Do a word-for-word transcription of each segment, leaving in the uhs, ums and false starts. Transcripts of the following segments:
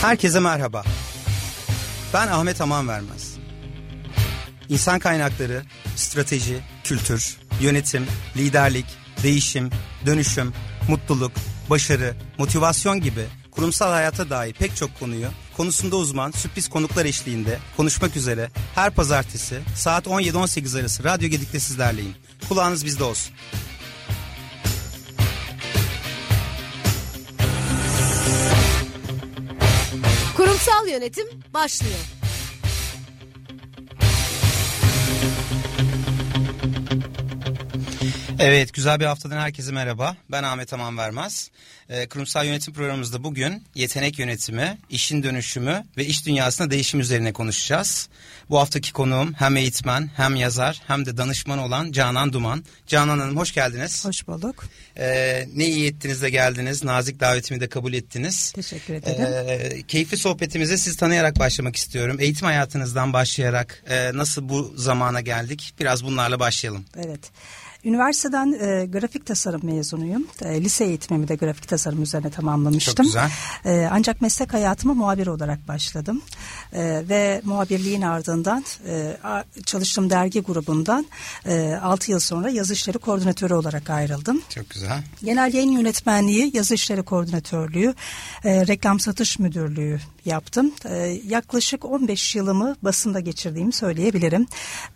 Herkese merhaba. Ben Ahmet Amanvermez. İnsan kaynakları, strateji, kültür, yönetim, liderlik, değişim, dönüşüm, mutluluk, başarı, motivasyon gibi kurumsal hayata dair pek çok konuyu konusunda uzman sürpriz konuklar eşliğinde konuşmak üzere her pazartesi saat on yedi on sekiz arası Radyo Gedik'te sizlerleyim. Kulağınız bizde olsun. Kurumsal yönetim başlıyor. Evet, güzel bir haftadan herkese merhaba. Ben Ahmet Amanvermez. E, kurumsal yönetim programımızda bugün yetenek yönetimi, işin dönüşümü ve iş dünyasında değişim üzerine konuşacağız. Bu haftaki konuğum hem eğitmen, hem yazar, hem de danışman olan Canan Duman. Canan Hanım, hoş geldiniz. Hoş bulduk. E, ne iyi ettiniz de geldiniz. Nazik davetimi de kabul ettiniz. Teşekkür ederim. E, keyifli sohbetimize sizi tanıyarak başlamak istiyorum. Eğitim hayatınızdan başlayarak e, nasıl bu zamana geldik? Biraz bunlarla başlayalım. Evet. Üniversiteden e, grafik tasarım mezunuyum. E, lise eğitimimi de grafik tasarım üzerine tamamlamıştım. Çok güzel. E, ancak meslek hayatıma muhabir olarak başladım. E, ve muhabirliğin ardından e, çalıştığım dergi grubundan e, altı yıl sonra yazı işleri koordinatörü olarak ayrıldım. Çok güzel. Genel yayın yönetmenliği, yazı işleri koordinatörlüğü, e, reklam satış müdürlüğü yaptım. E, yaklaşık on beş yılımı basında geçirdiğimi söyleyebilirim.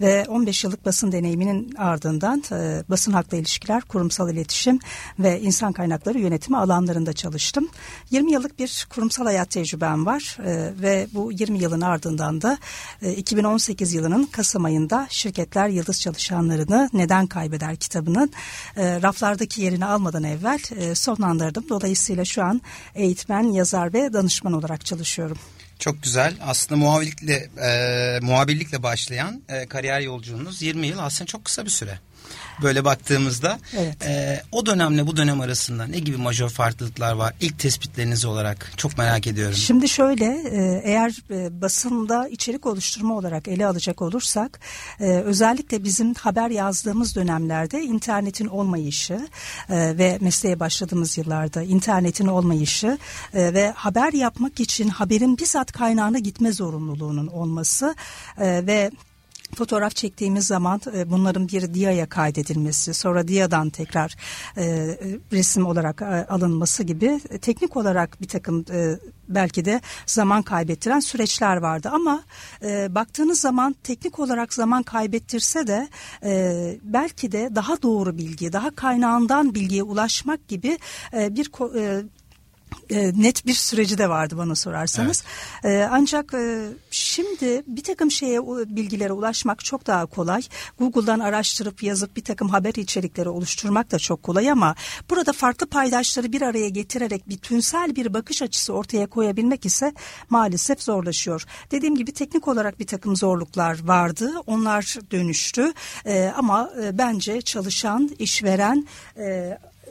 Ve on beş yıllık basın deneyiminin ardından E, basın haklı ilişkiler, kurumsal iletişim ve insan kaynakları yönetimi alanlarında çalıştım. yirmi yıllık bir kurumsal hayat tecrübem var ee, ve bu yirmi yılın ardından da e, iki bin on sekiz yılının Kasım ayında Şirketler Yıldız Çalışanlarını Neden Kaybeder kitabının e, raflardaki yerini almadan evvel e, sonlandırdım. Dolayısıyla şu an eğitmen, yazar ve danışman olarak çalışıyorum. Çok güzel. Aslında muhabirlikle, e, muhabirlikle başlayan e, kariyer yolculuğunuz yirmi yıl aslında çok kısa bir süre. Böyle baktığımızda evet. e, o dönemle bu dönem arasında ne gibi majör farklılıklar var? İlk tespitleriniz olarak çok merak ediyorum. Şimdi şöyle, e, eğer e, basında içerik oluşturma olarak ele alacak olursak e, özellikle bizim haber yazdığımız dönemlerde internetin olmayışı e, ve mesleğe başladığımız yıllarda internetin olmayışı e, ve haber yapmak için haberin bizzat kaynağına gitme zorunluluğunun olması e, ve fotoğraf çektiğimiz zaman bunların bir D I A'ya kaydedilmesi, sonra D I A'dan tekrar e, resim olarak alınması gibi teknik olarak bir takım e, belki de zaman kaybettiren süreçler vardı. Ama e, baktığınız zaman teknik olarak zaman kaybettirse de e, belki de daha doğru bilgi, daha kaynağından bilgiye ulaşmak gibi e, bir e, net bir süreci de vardı bana sorarsanız. Evet. Ancak şimdi bir takım şeye, bilgilere ulaşmak çok daha kolay. Google'dan araştırıp yazıp bir takım haber içerikleri oluşturmak da çok kolay ama burada farklı paydaşları bir araya getirerek bütünsel bir bakış açısı ortaya koyabilmek ise maalesef zorlaşıyor. Dediğim gibi teknik olarak bir takım zorluklar vardı. Onlar dönüştü. Ama bence çalışan, işveren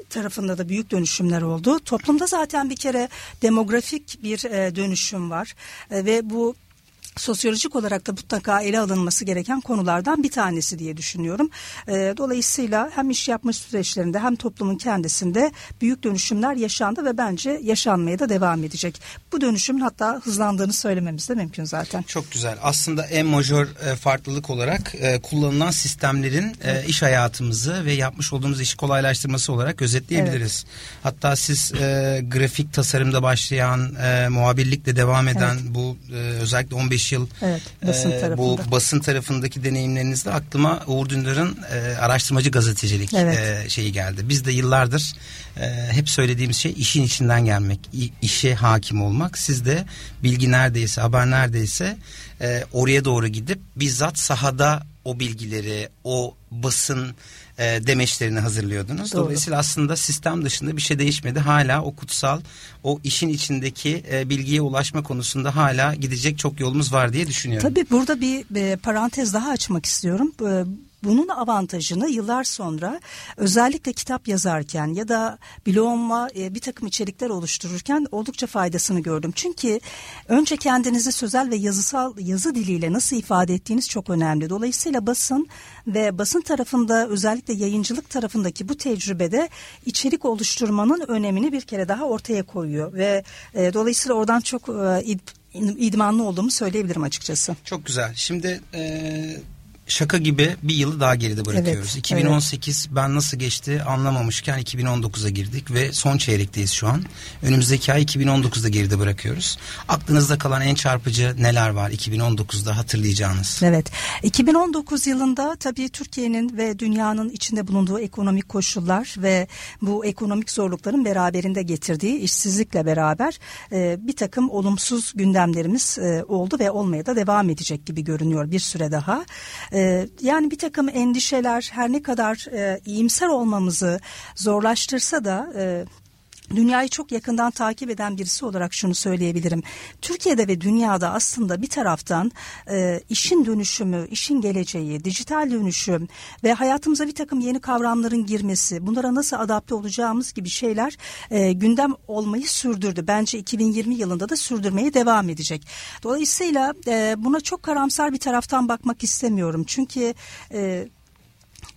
tarafında da büyük dönüşümler oldu. Toplumda zaten bir kere demografik bir dönüşüm var ve bu sosyolojik olarak da mutlaka ele alınması gereken konulardan bir tanesi diye düşünüyorum. Dolayısıyla hem iş yapma süreçlerinde hem toplumun kendisinde büyük dönüşümler yaşandı ve bence yaşanmaya da devam edecek. Bu dönüşümün hatta hızlandığını söylememiz de mümkün zaten. Çok güzel. Aslında en majör farklılık olarak kullanılan sistemlerin evet. iş hayatımızı ve yapmış olduğumuz işi kolaylaştırması olarak özetleyebiliriz. Evet. Hatta siz grafik tasarımda başlayan, muhabirlikle devam eden evet. bu özellikle on beş yıl evet, basın e, bu basın tarafındaki deneyimlerinizde aklıma Uğur Dündar'ın e, araştırmacı gazetecilik evet. e, şeyi geldi. Biz de yıllardır e, hep söylediğimiz şey işin içinden gelmek, işe hakim olmak. Siz de bilgi neredeyse, haber neredeyse e, oraya doğru gidip bizzat sahada o bilgileri, o basın e, demeçlerini hazırlıyordunuz. Doğru. Dolayısıyla aslında sistem dışında bir şey değişmedi. Hala o kutsal, o işin içindeki e, bilgiye ulaşma konusunda hala gidecek çok yolumuz var diye düşünüyorum. Tabii burada bir e, parantez daha açmak istiyorum. E, bunun avantajını yıllar sonra özellikle kitap yazarken ya da blogumla bir takım içerikler oluştururken oldukça faydasını gördüm. Çünkü önce kendinizi sözel ve yazısal yazı diliyle nasıl ifade ettiğiniz çok önemli. Dolayısıyla basın ve basın tarafında özellikle yayıncılık tarafındaki bu tecrübede içerik oluşturmanın önemini bir kere daha ortaya koyuyor ve e, dolayısıyla oradan çok e, idmanlı olduğumu söyleyebilirim açıkçası. Çok güzel. Şimdi e, şaka gibi bir yılı daha geride bırakıyoruz. Evet, iki bin on sekiz evet. Ben nasıl geçti anlamamışken iki bin on dokuza girdik ve son çeyrekteyiz şu an. Önümüzdeki ay iki bin on dokuzda geride bırakıyoruz. Aklınızda kalan en çarpıcı neler var iki bin on dokuzda hatırlayacağınız? Evet. iki bin on dokuz yılında tabii Türkiye'nin ve dünyanın içinde bulunduğu ekonomik koşullar ve bu ekonomik zorlukların beraberinde getirdiği işsizlikle beraber e, bir takım olumsuz gündemlerimiz e, oldu ve olmaya da devam edecek gibi görünüyor bir süre daha. Yani bir takım endişeler her ne kadar e, iyimser olmamızı zorlaştırsa da e, dünyayı çok yakından takip eden birisi olarak şunu söyleyebilirim. Türkiye'de ve dünyada aslında bir taraftan e, işin dönüşümü, işin geleceği, dijital dönüşüm ve hayatımıza bir takım yeni kavramların girmesi, bunlara nasıl adapte olacağımız gibi şeyler e, gündem olmayı sürdürdü. Bence iki bin yirmi yılında da sürdürmeye devam edecek. Dolayısıyla e, buna çok karamsar bir taraftan bakmak istemiyorum. Çünkü E,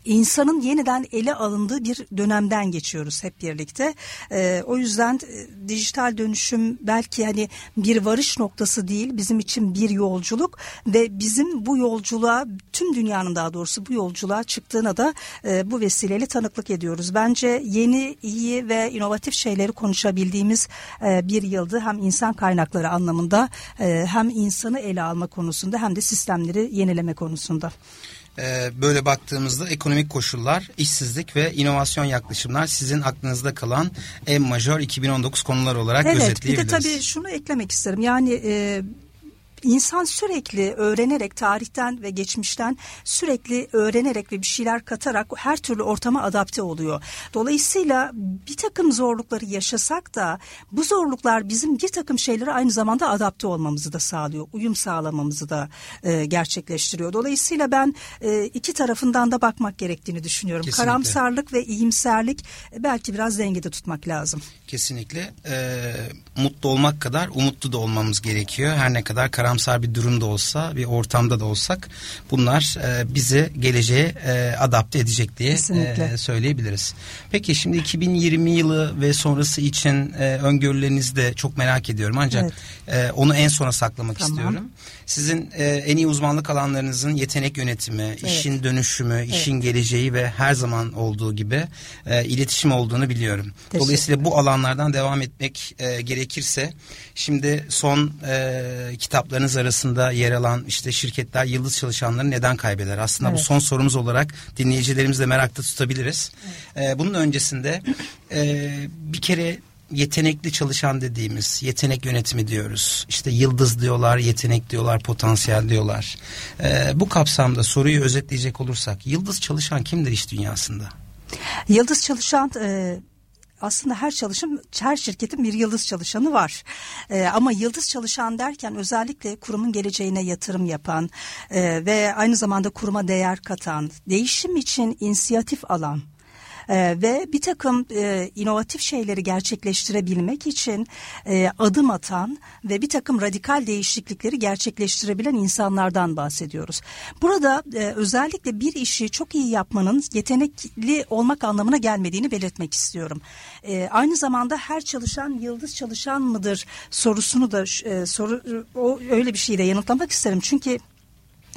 İnsanın yeniden ele alındığı bir dönemden geçiyoruz hep birlikte. Ee, o yüzden e, dijital dönüşüm belki hani bir varış noktası değil, bizim için bir yolculuk ve bizim bu yolculuğa, tüm dünyanın daha doğrusu bu yolculuğa çıktığına da e, bu vesileyle tanıklık ediyoruz. Bence yeni, iyi ve inovatif şeyleri konuşabildiğimiz e, bir yıldı. Hem insan kaynakları anlamında e, hem insanı ele alma konusunda hem de sistemleri yenileme konusunda. Böyle baktığımızda ekonomik koşullar, işsizlik ve inovasyon yaklaşımlar sizin aklınızda kalan en majör iki bin on dokuz konular olarak evet, özetleyebiliriz. Evet, bir de tabii şunu eklemek isterim. Yani E... İnsan sürekli öğrenerek, tarihten ve geçmişten sürekli öğrenerek ve bir şeyler katarak her türlü ortama adapte oluyor. Dolayısıyla bir takım zorlukları yaşasak da bu zorluklar bizim bir takım şeylere aynı zamanda adapte olmamızı da sağlıyor. Uyum sağlamamızı da e, gerçekleştiriyor. Dolayısıyla ben e, iki tarafından da bakmak gerektiğini düşünüyorum. Kesinlikle. Karamsarlık ve iyimserlik belki biraz dengede tutmak lazım. Kesinlikle. E, mutlu olmak kadar umutlu da olmamız gerekiyor. Her ne kadar karamsarlık karamsar bir durumda olsa, bir ortamda da olsak bunlar e, bizi geleceğe e, adapte edecek diye e, söyleyebiliriz. Peki şimdi iki bin yirmi yılı ve sonrası için e, öngörülerinizi de çok merak ediyorum. Ancak evet. e, onu en sona saklamak tamam. istiyorum. Sizin e, en iyi uzmanlık alanlarınızın yetenek yönetimi, evet. işin dönüşümü, evet. işin geleceği ve her zaman olduğu gibi e, iletişim olduğunu biliyorum. Dolayısıyla bu alanlardan devam etmek e, gerekirse şimdi son e, kitapları arasında yer alan işte şirketler yıldız çalışanları neden kaybeder? Aslında evet. bu son sorumuz olarak dinleyicilerimiz de merakta tutabiliriz. Evet. Ee, bunun öncesinde e, bir kere yetenekli çalışan dediğimiz yetenek yönetimi diyoruz. İşte yıldız diyorlar, yetenek diyorlar, potansiyel diyorlar. Ee, bu kapsamda soruyu özetleyecek olursak yıldız çalışan kimdir iş dünyasında? Yıldız çalışan E... aslında her çalışan, her şirketin bir yıldız çalışanı var. Ee, ama yıldız çalışan derken özellikle kurumun geleceğine yatırım yapan e, ve aynı zamanda kuruma değer katan, değişim için inisiyatif alan Ee, ve bir takım e, inovatif şeyleri gerçekleştirebilmek için e, adım atan ve bir takım radikal değişiklikleri gerçekleştirebilen insanlardan bahsediyoruz. Burada e, özellikle bir işi çok iyi yapmanın yetenekli olmak anlamına gelmediğini belirtmek istiyorum. E, aynı zamanda her çalışan yıldız çalışan mıdır sorusunu da e, soru o öyle bir şeyi de yanıtlamak isterim çünkü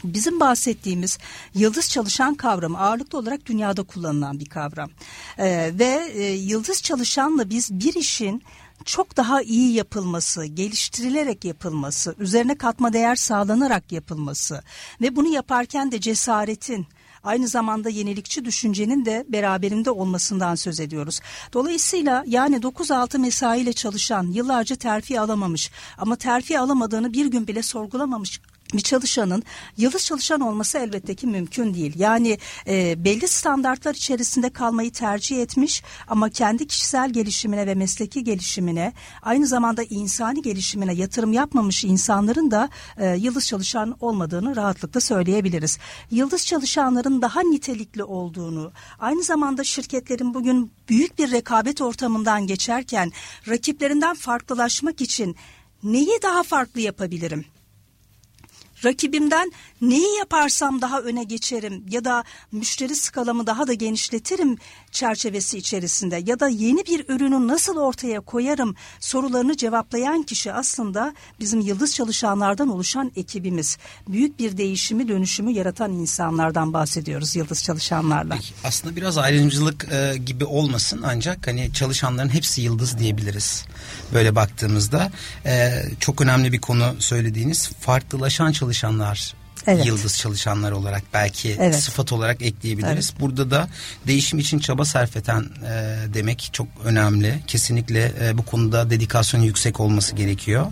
bizim bahsettiğimiz yıldız çalışan kavramı ağırlıklı olarak dünyada kullanılan bir kavram. Ee, ve e, yıldız çalışanla biz bir işin çok daha iyi yapılması, geliştirilerek yapılması, üzerine katma değer sağlanarak yapılması ve bunu yaparken de cesaretin, aynı zamanda yenilikçi düşüncenin de beraberinde olmasından söz ediyoruz. Dolayısıyla yani dokuz altı mesaiyle çalışan, yıllarca terfi alamamış ama terfi alamadığını bir gün bile sorgulamamış bir çalışanın yıldız çalışan olması elbette ki mümkün değil. Yani e, belli standartlar içerisinde kalmayı tercih etmiş ama kendi kişisel gelişimine ve mesleki gelişimine, aynı zamanda insani gelişimine yatırım yapmamış insanların da e, yıldız çalışan olmadığını rahatlıkla söyleyebiliriz. Yıldız çalışanların daha nitelikli olduğunu, aynı zamanda şirketlerin bugün büyük bir rekabet ortamından geçerken rakiplerinden farklılaşmak için neyi daha farklı yapabilirim? Rakibimden neyi yaparsam daha öne geçerim ya da müşteri skalamı daha da genişletirim çerçevesi içerisinde ya da yeni bir ürünü nasıl ortaya koyarım sorularını cevaplayan kişi aslında bizim yıldız çalışanlardan oluşan ekibimiz. Büyük bir değişimi, dönüşümü yaratan insanlardan bahsediyoruz yıldız çalışanlarla. Peki, aslında biraz ayrımcılık e, gibi olmasın ancak hani çalışanların hepsi yıldız diyebiliriz. Böyle baktığımızda e, çok önemli bir konu söylediğiniz, farklılaşan çalışanlar. Evet. Yıldız çalışanlar olarak belki evet. sıfat olarak ekleyebiliriz. Evet. Burada da değişim için çaba sarf eden e, demek çok önemli. Kesinlikle e, bu konuda dedikasyonun yüksek olması gerekiyor.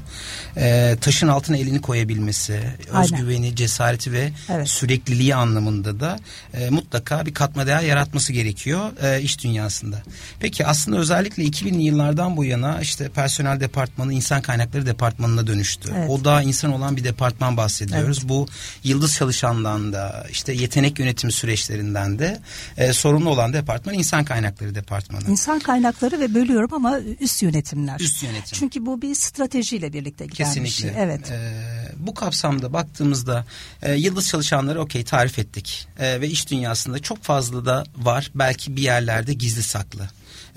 E, taşın altına elini koyabilmesi, aynen, özgüveni, cesareti ve evet. sürekliliği anlamında da e, mutlaka bir katma değer yaratması gerekiyor e, iş dünyasında. Peki aslında özellikle iki binli yıllardan bu yana işte personel departmanı insan kaynakları departmanına dönüştü. Evet. O daha insan olan bir departman bahsediyoruz. Evet. Bu yıldız çalışandan da işte yetenek yönetimi süreçlerinden de e, sorumlu olan departman insan kaynakları departmanı. İnsan kaynakları ve bölüyorum ama üst yönetimler. Üst yönetim. Çünkü bu bir stratejiyle birlikte giden kesinlikle. Bir şey. Evet. E, bu kapsamda baktığımızda e, yıldız çalışanları okey tarif ettik e, ve iş dünyasında çok fazla da var, belki bir yerlerde gizli saklı.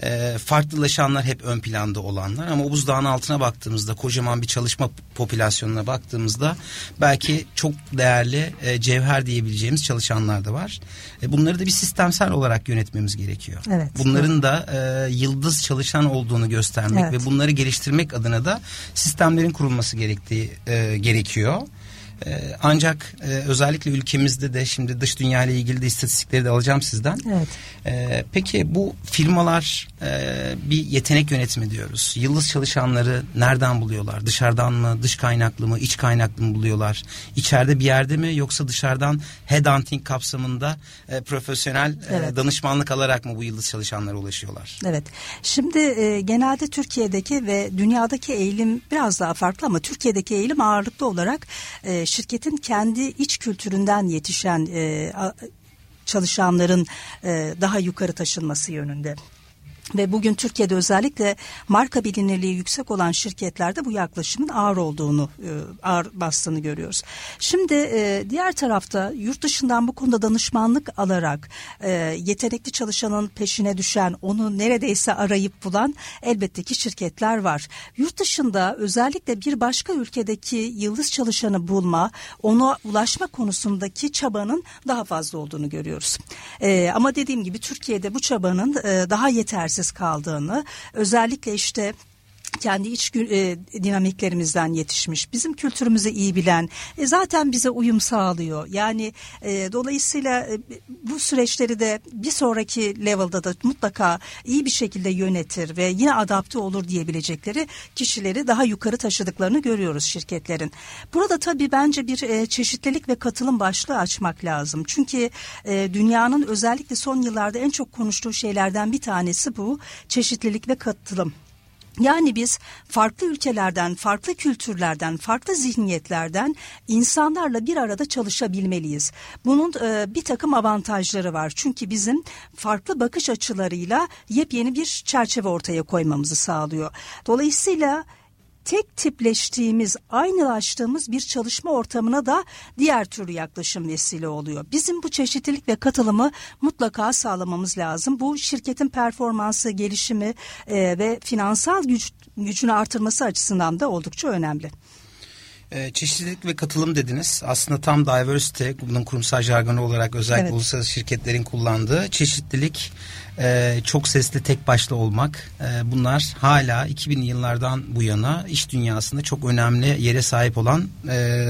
E, farklılaşanlar hep ön planda olanlar ama o buzdağının altına baktığımızda, kocaman bir çalışma popülasyonuna baktığımızda belki çok değerli e, cevher diyebileceğimiz çalışanlar da var. E, bunları da bir sistemsel olarak yönetmemiz gerekiyor. Evet, bunların evet. da e, yıldız çalışan olduğunu göstermek evet. ve bunları geliştirmek adına da sistemlerin kurulması gerektiği e, gerekiyor. Ancak özellikle ülkemizde de şimdi dış dünya ile ilgili de istatistikleri de alacağım sizden. Evet. Peki bu firmalar bir yetenek yönetimi diyoruz. Yıldız çalışanları nereden buluyorlar? Dışarıdan mı, dış kaynaklı mı, iç kaynaklı mı buluyorlar? İçeride bir yerde mi yoksa dışarıdan headhunting kapsamında profesyonel evet. danışmanlık alarak mı bu yıldız çalışanlara ulaşıyorlar? Evet. Şimdi genelde Türkiye'deki ve dünyadaki eğilim biraz daha farklı ama Türkiye'deki eğilim ağırlıklı olarak şirketin kendi iç kültüründen yetişen e, çalışanların e, daha yukarı taşınması yönünde. Ve bugün Türkiye'de özellikle marka bilinirliği yüksek olan şirketlerde bu yaklaşımın ağır olduğunu, ağır bastığını görüyoruz. Şimdi diğer tarafta yurt dışından bu konuda danışmanlık alarak yetenekli çalışanın peşine düşen, onu neredeyse arayıp bulan elbette ki şirketler var. Yurt dışında özellikle bir başka ülkedeki yıldız çalışanı bulma, ona ulaşma konusundaki çabanın daha fazla olduğunu görüyoruz. Ama dediğim gibi Türkiye'de bu çabanın daha yetersiz kaldığını, özellikle işte kendi iç e, dinamiklerimizden yetişmiş, bizim kültürümüzü iyi bilen, e, zaten bize uyum sağlıyor. Yani e, dolayısıyla e, bu süreçleri de bir sonraki level'da da mutlaka iyi bir şekilde yönetir ve yine adapte olur diyebilecekleri kişileri daha yukarı taşıdıklarını görüyoruz şirketlerin. Burada tabii bence bir e, çeşitlilik ve katılım başlığı açmak lazım. Çünkü e, dünyanın özellikle son yıllarda en çok konuştuğu şeylerden bir tanesi bu çeşitlilik ve katılım. Yani biz farklı ülkelerden, farklı kültürlerden, farklı zihniyetlerden insanlarla bir arada çalışabilmeliyiz. Bunun e, bir takım avantajları var. Çünkü bizim farklı bakış açılarıyla yepyeni bir çerçeve ortaya koymamızı sağlıyor. Dolayısıyla tek tipleştiğimiz, aynılaştığımız bir çalışma ortamına da diğer türlü yaklaşım vesile oluyor. Bizim bu çeşitlilik ve katılımı mutlaka sağlamamız lazım. Bu şirketin performansı, gelişimi e, ve finansal güç, gücünü artırması açısından da oldukça önemli. Ee, çeşitlilik ve katılım dediniz. Aslında tam diversity, bunun kurumsal jargonu olarak özellikle evet. uluslararası şirketlerin kullandığı çeşitlilik, e, çok sesli tek başlı olmak. E, bunlar hala iki binli yıllardan bu yana iş dünyasında çok önemli yere sahip olan e,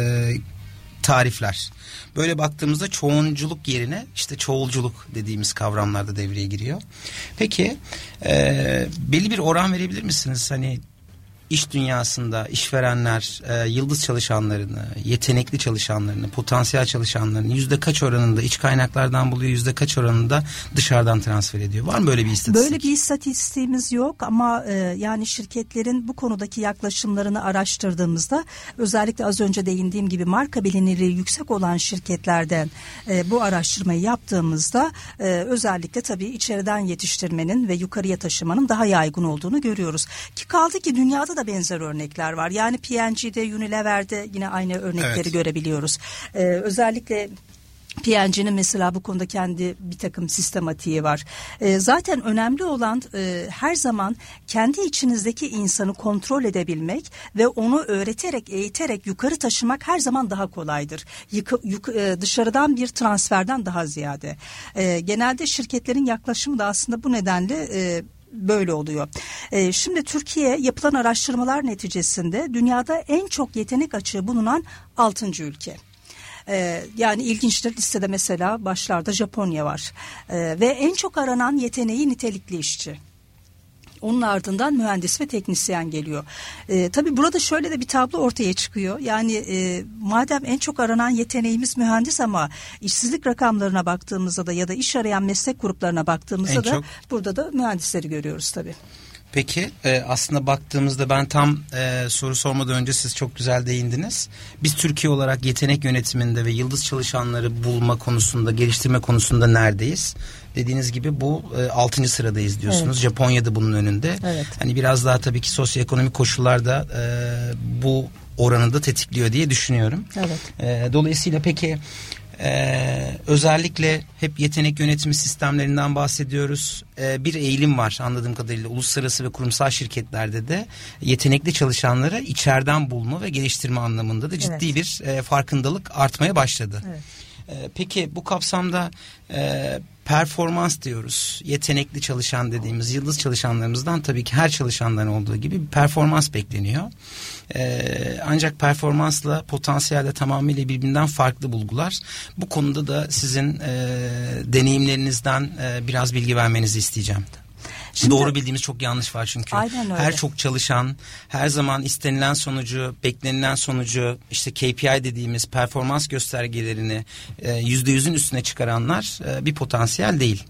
tarifler. Böyle baktığımızda çoğunculuk yerine işte çoğulculuk dediğimiz kavramlarda devreye giriyor. Peki e, belli bir oran verebilir misiniz? Hani iş dünyasında işverenler e, yıldız çalışanlarını, yetenekli çalışanlarını, potansiyel çalışanlarını yüzde kaç oranında iç kaynaklardan buluyor, yüzde kaç oranında dışarıdan transfer ediyor? Var mı böyle bir istatistik? Böyle bir istatistiğimiz yok ama e, yani şirketlerin bu konudaki yaklaşımlarını araştırdığımızda, özellikle az önce değindiğim gibi marka bilinirliği yüksek olan şirketlerden e, bu araştırmayı yaptığımızda e, özellikle tabii içeriden yetiştirmenin ve yukarıya taşımanın daha yaygın olduğunu görüyoruz. Ki kaldı ki dünyada da benzer örnekler var. Yani P and G'de, Unilever'de yine aynı örnekleri evet. görebiliyoruz. Ee, özellikle P and G'nin mesela bu konuda kendi bir takım sistematiği var. E, zaten önemli olan e, her zaman kendi içinizdeki insanı kontrol edebilmek ve onu öğreterek, eğiterek yukarı taşımak her zaman daha kolaydır. Yıkı, yuk, e, dışarıdan bir transferden daha ziyade. E, genelde şirketlerin yaklaşımı da aslında bu nedenle E, böyle oluyor. Ee, şimdi Türkiye, yapılan araştırmalar neticesinde dünyada en çok yetenek açığı bulunan altıncı ülke. Ee, yani ilginçtir, listede mesela başlarda Japonya var. Ee, ve en çok aranan yeteneği nitelikli işçi. Onun ardından mühendis ve teknisyen geliyor. Ee, tabii burada şöyle de bir tablo ortaya çıkıyor. Yani e, madem en çok aranan yeteneğimiz mühendis ama işsizlik rakamlarına baktığımızda da ya da iş arayan meslek gruplarına baktığımızda en da çok burada da mühendisleri görüyoruz tabii. Peki e, aslında baktığımızda ben tam e, soru sormadan önce siz çok güzel değindiniz. Biz Türkiye olarak yetenek yönetiminde ve yıldız çalışanları bulma konusunda, geliştirme konusunda neredeyiz? Dediğiniz gibi bu e, altıncı sıradayız diyorsunuz. Evet. Japonya'da bunun önünde. Evet. Hani biraz daha tabii ki sosyoekonomik koşullar da e, bu oranı da tetikliyor diye düşünüyorum. Evet. E, dolayısıyla peki Ee, özellikle hep yetenek yönetimi sistemlerinden bahsediyoruz. Ee, bir eğilim var anladığım kadarıyla uluslararası ve kurumsal şirketlerde de yetenekli çalışanları içeriden bulma ve geliştirme anlamında da ciddi evet. bir e, farkındalık artmaya başladı. Evet. Ee, peki bu kapsamda e, performans diyoruz. Yetenekli çalışan dediğimiz yıldız çalışanlarımızdan tabii ki her çalışanların olduğu gibi bir performans bekleniyor. Ee, ancak performansla potansiyelde tamamıyla birbirinden farklı bulgular. Bu konuda da sizin e, deneyimlerinizden e, biraz bilgi vermenizi isteyeceğim. Şimdi, doğru bildiğimiz çok yanlış var çünkü. Her çok çalışan, her zaman istenilen sonucu, beklenilen sonucu, işte K P I dediğimiz performans göstergelerini yüzde yüzün üstüne çıkaranlar bir potansiyel değil.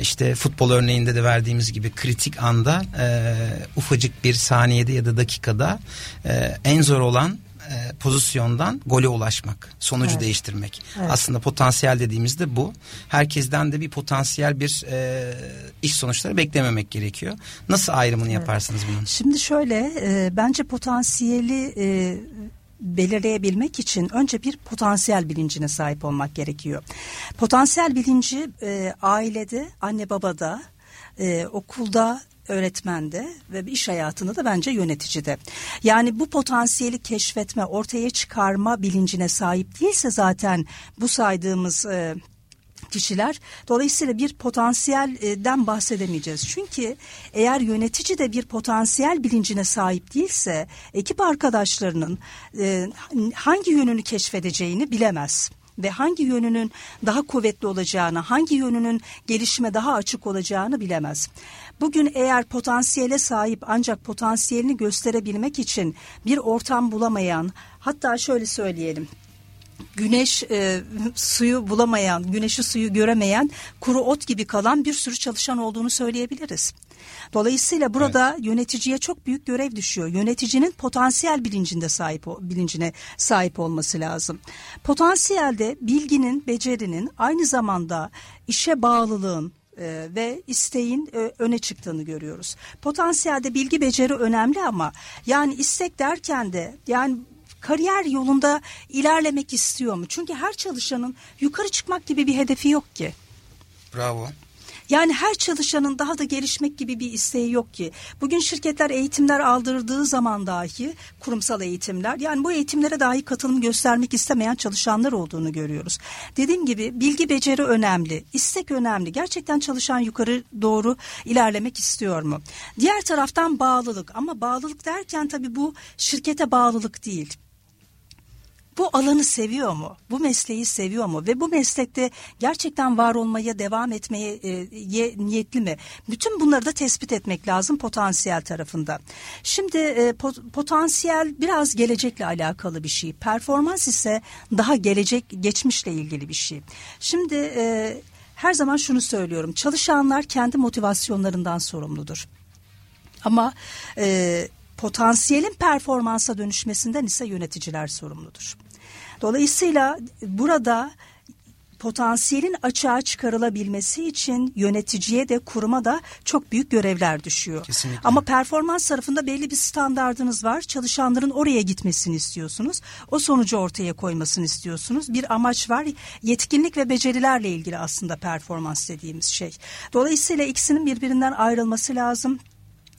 İşte futbol örneğinde de verdiğimiz gibi kritik anda ufacık bir saniyede ya da dakikada en zor olan pozisyondan gole ulaşmak, sonucu evet. değiştirmek. Evet. Aslında potansiyel dediğimiz de bu. Herkesten de bir potansiyel bir e, iş sonuçları beklememek gerekiyor. Nasıl ayrımını evet. yaparsınız bunun? Şimdi şöyle, e, bence potansiyeli E, belirleyebilmek için önce bir potansiyel bilincine sahip olmak gerekiyor. Potansiyel bilinci e, ailede, anne babada, e, okulda, öğretmende ve iş hayatında da bence yöneticide. Yani bu potansiyeli keşfetme, ortaya çıkarma bilincine sahip değilse zaten bu saydığımız e, kişiler, dolayısıyla bir potansiyelden bahsedemeyeceğiz. Çünkü eğer yönetici de bir potansiyel bilincine sahip değilse ekip arkadaşlarının e, hangi yönünü keşfedeceğini bilemez. Ve hangi yönünün daha kuvvetli olacağını, hangi yönünün gelişime daha açık olacağını bilemez. Bugün eğer potansiyele sahip ancak potansiyelini gösterebilmek için bir ortam bulamayan, hatta şöyle söyleyelim, güneş e, suyu bulamayan, güneşi suyu göremeyen, kuru ot gibi kalan bir sürü çalışan olduğunu söyleyebiliriz. Dolayısıyla burada evet. yöneticiye çok büyük görev düşüyor. Yöneticinin potansiyel bilincinde sahip bilincine sahip olması lazım. Potansiyelde bilginin, becerinin, aynı zamanda işe bağlılığın ve isteğin öne çıktığını görüyoruz. Potansiyelde bilgi, beceri önemli ama yani istek derken de yani kariyer yolunda ilerlemek istiyor mu? Çünkü her çalışanın yukarı çıkmak gibi bir hedefi yok ki. Bravo. Yani her çalışanın daha da gelişmek gibi bir isteği yok ki. Bugün şirketler eğitimler aldırdığı zaman dahi, kurumsal eğitimler, yani bu eğitimlere dahi katılım göstermek istemeyen çalışanlar olduğunu görüyoruz. Dediğim gibi bilgi, beceri önemli, istek önemli. Gerçekten çalışan yukarı doğru ilerlemek istiyor mu? Diğer taraftan bağlılık, ama bağlılık derken tabii bu şirkete bağlılık değil. bu alanı seviyor mu? Bu mesleği seviyor mu? Ve bu meslekte gerçekten var olmaya devam etmeye e, niyetli mi? Bütün bunları da tespit etmek lazım potansiyel tarafında. Şimdi e, potansiyel biraz gelecekle alakalı bir şey. Performans ise daha gelecek, geçmişle ilgili bir şey. Şimdi e, her zaman şunu söylüyorum. Çalışanlar kendi motivasyonlarından sorumludur. Ama e, potansiyelin performansa dönüşmesinden ise yöneticiler sorumludur. Dolayısıyla burada potansiyelin açığa çıkarılabilmesi için yöneticiye de kuruma da çok büyük görevler düşüyor. Kesinlikle. Ama performans tarafında belli bir standardınız var. Çalışanların oraya gitmesini istiyorsunuz. O sonucu ortaya koymasını istiyorsunuz. Bir amaç var. Yetkinlik ve becerilerle ilgili aslında performans dediğimiz şey. Dolayısıyla ikisinin birbirinden ayrılması lazım.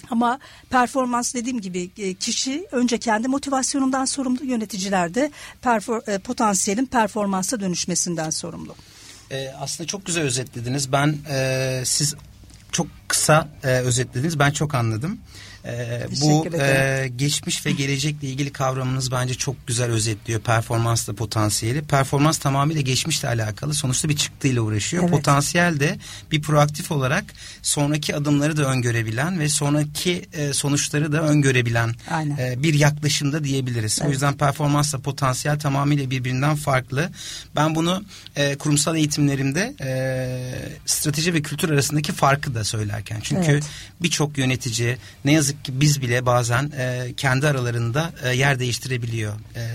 Ama performans dediğim gibi kişi önce kendi motivasyonundan sorumlu, yöneticiler de perfor, potansiyelin performansa dönüşmesinden sorumlu. E, aslında çok güzel özetlediniz. Ben e, siz çok kısa e, özetlediniz. Ben çok anladım. E, bu e, geçmiş ve gelecekle ilgili kavramınız bence çok güzel özetliyor performansla potansiyeli. Performans tamamıyla geçmişle alakalı. Sonuçta bir çıktıyla uğraşıyor. Evet. Potansiyel de bir proaktif olarak sonraki adımları da öngörebilen ve sonraki e, sonuçları da öngörebilen e, bir yaklaşımda diyebiliriz. Evet. O yüzden performansla potansiyel tamamıyla birbirinden farklı. Ben bunu e, kurumsal eğitimlerimde e, strateji ve kültür arasındaki farkı da söylerken. Çünkü evet. birçok yönetici ne yazık ki biz bile bazen e, kendi aralarında e, yer değiştirebiliyor e,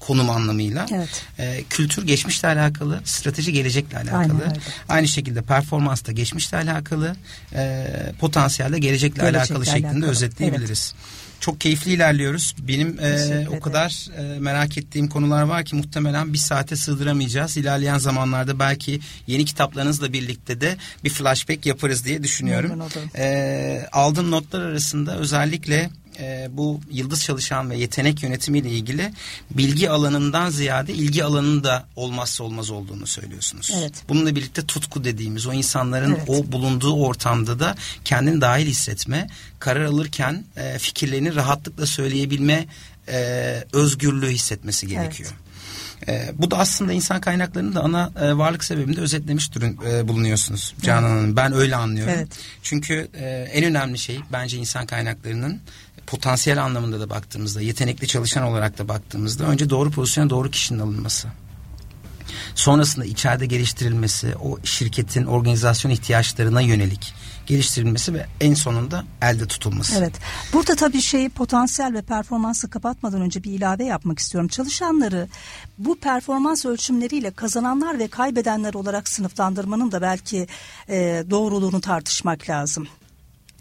konum anlamıyla. Evet. E, kültür geçmişle alakalı, strateji gelecekle alakalı. Aynen, aynı şekilde performans da geçmişle alakalı, e, potansiyel de gelecekle, gelecekle alakalı şeklinde alakalı. Özetleyebiliriz. Evet. Çok keyifli ilerliyoruz. Benim e, o kadar e, merak ettiğim konular var ki muhtemelen bir saate sığdıramayacağız. İlerleyen zamanlarda belki yeni kitaplarınızla birlikte de bir flashback yaparız diye düşünüyorum. E, aldığım notlar arasında özellikle e, bu yıldız çalışan ve yetenek yönetimiyle ilgili bilgi alanından ziyade ilgi alanının da olmazsa olmaz olduğunu söylüyorsunuz. Evet. Bununla birlikte tutku dediğimiz o insanların evet. o bulunduğu ortamda da kendini dahil hissetme, karar alırken e, fikirlerini rahatlıkla söyleyebilme e, özgürlüğü hissetmesi gerekiyor. Evet. E, bu da aslında insan kaynaklarının da ana e, varlık sebebinde özetlemiş durun, e, bulunuyorsunuz Canan evet. Hanım. Ben öyle anlıyorum. Evet. Çünkü e, en önemli şey bence insan kaynaklarının potansiyel anlamında da baktığımızda, yetenekli çalışan olarak da baktığımızda önce doğru pozisyona doğru kişinin alınması. Sonrasında içeride geliştirilmesi, o şirketin organizasyon ihtiyaçlarına yönelik geliştirilmesi ve en sonunda elde tutulması. Evet. Burada tabii şeyi, potansiyel ve performansı kapatmadan önce bir ilave yapmak istiyorum. Çalışanları bu performans ölçümleriyle kazananlar ve kaybedenler olarak sınıflandırmanın da belki e, doğruluğunu tartışmak lazım.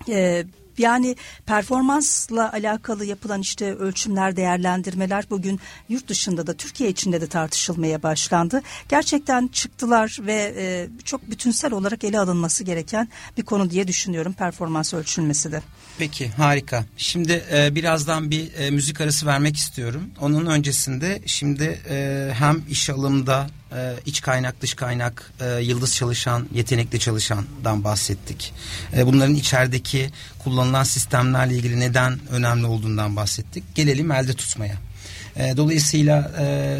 Evet. Yani performansla alakalı yapılan işte ölçümler, değerlendirmeler bugün yurt dışında da Türkiye içinde de tartışılmaya başlandı. Gerçekten çıktılar ve e, çok bütünsel olarak ele alınması gereken bir konu diye düşünüyorum performans ölçülmesi de. Peki, harika. Şimdi e, birazdan bir e, müzik arası vermek istiyorum. Onun öncesinde şimdi e, hem iş alımda e, iç kaynak, dış kaynak, e, yıldız çalışan, yetenekli çalışandan bahsettik. E, bunların içerideki kullanılan sistemlerle ilgili neden önemli olduğundan bahsettik. Gelelim elde tutmaya. E, dolayısıyla e,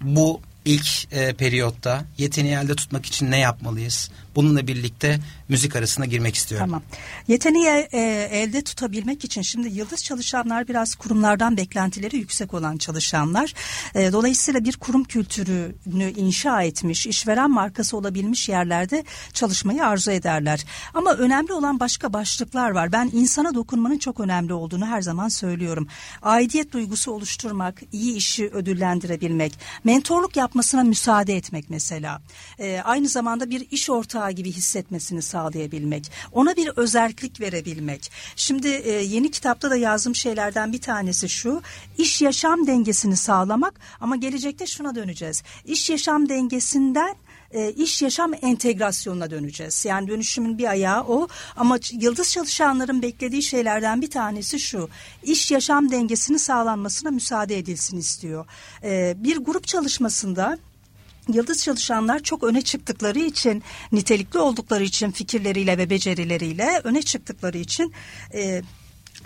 bu ilk e, periyotta yeteneği elde tutmak için ne yapmalıyız? Bununla birlikte müzik arasına girmek istiyorum. Tamam. Yeteneği e, elde tutabilmek için şimdi yıldız çalışanlar biraz kurumlardan beklentileri yüksek olan çalışanlar. E, dolayısıyla bir kurum kültürünü inşa etmiş, işveren markası olabilmiş yerlerde çalışmayı arzu ederler. Ama önemli olan başka başlıklar var. Ben insana dokunmanın çok önemli olduğunu her zaman söylüyorum. Aidiyet duygusu oluşturmak, iyi işi ödüllendirebilmek, mentorluk yapmasına müsaade etmek mesela. E, aynı zamanda bir iş ortamı gibi hissetmesini sağlayabilmek, ona bir özellik verebilmek. Şimdi e, yeni kitapta da yazdığım şeylerden bir tanesi şu: iş yaşam dengesini sağlamak, ama gelecekte şuna döneceğiz. İş yaşam dengesinden e, iş yaşam entegrasyonuna döneceğiz. Yani dönüşümün bir ayağı o, ama yıldız çalışanların beklediği şeylerden bir tanesi şu: iş yaşam dengesini sağlanmasına müsaade edilsin istiyor. E, bir grup çalışmasında yıldız çalışanlar çok öne çıktıkları için, nitelikli oldukları için, fikirleriyle ve becerileriyle öne çıktıkları için e,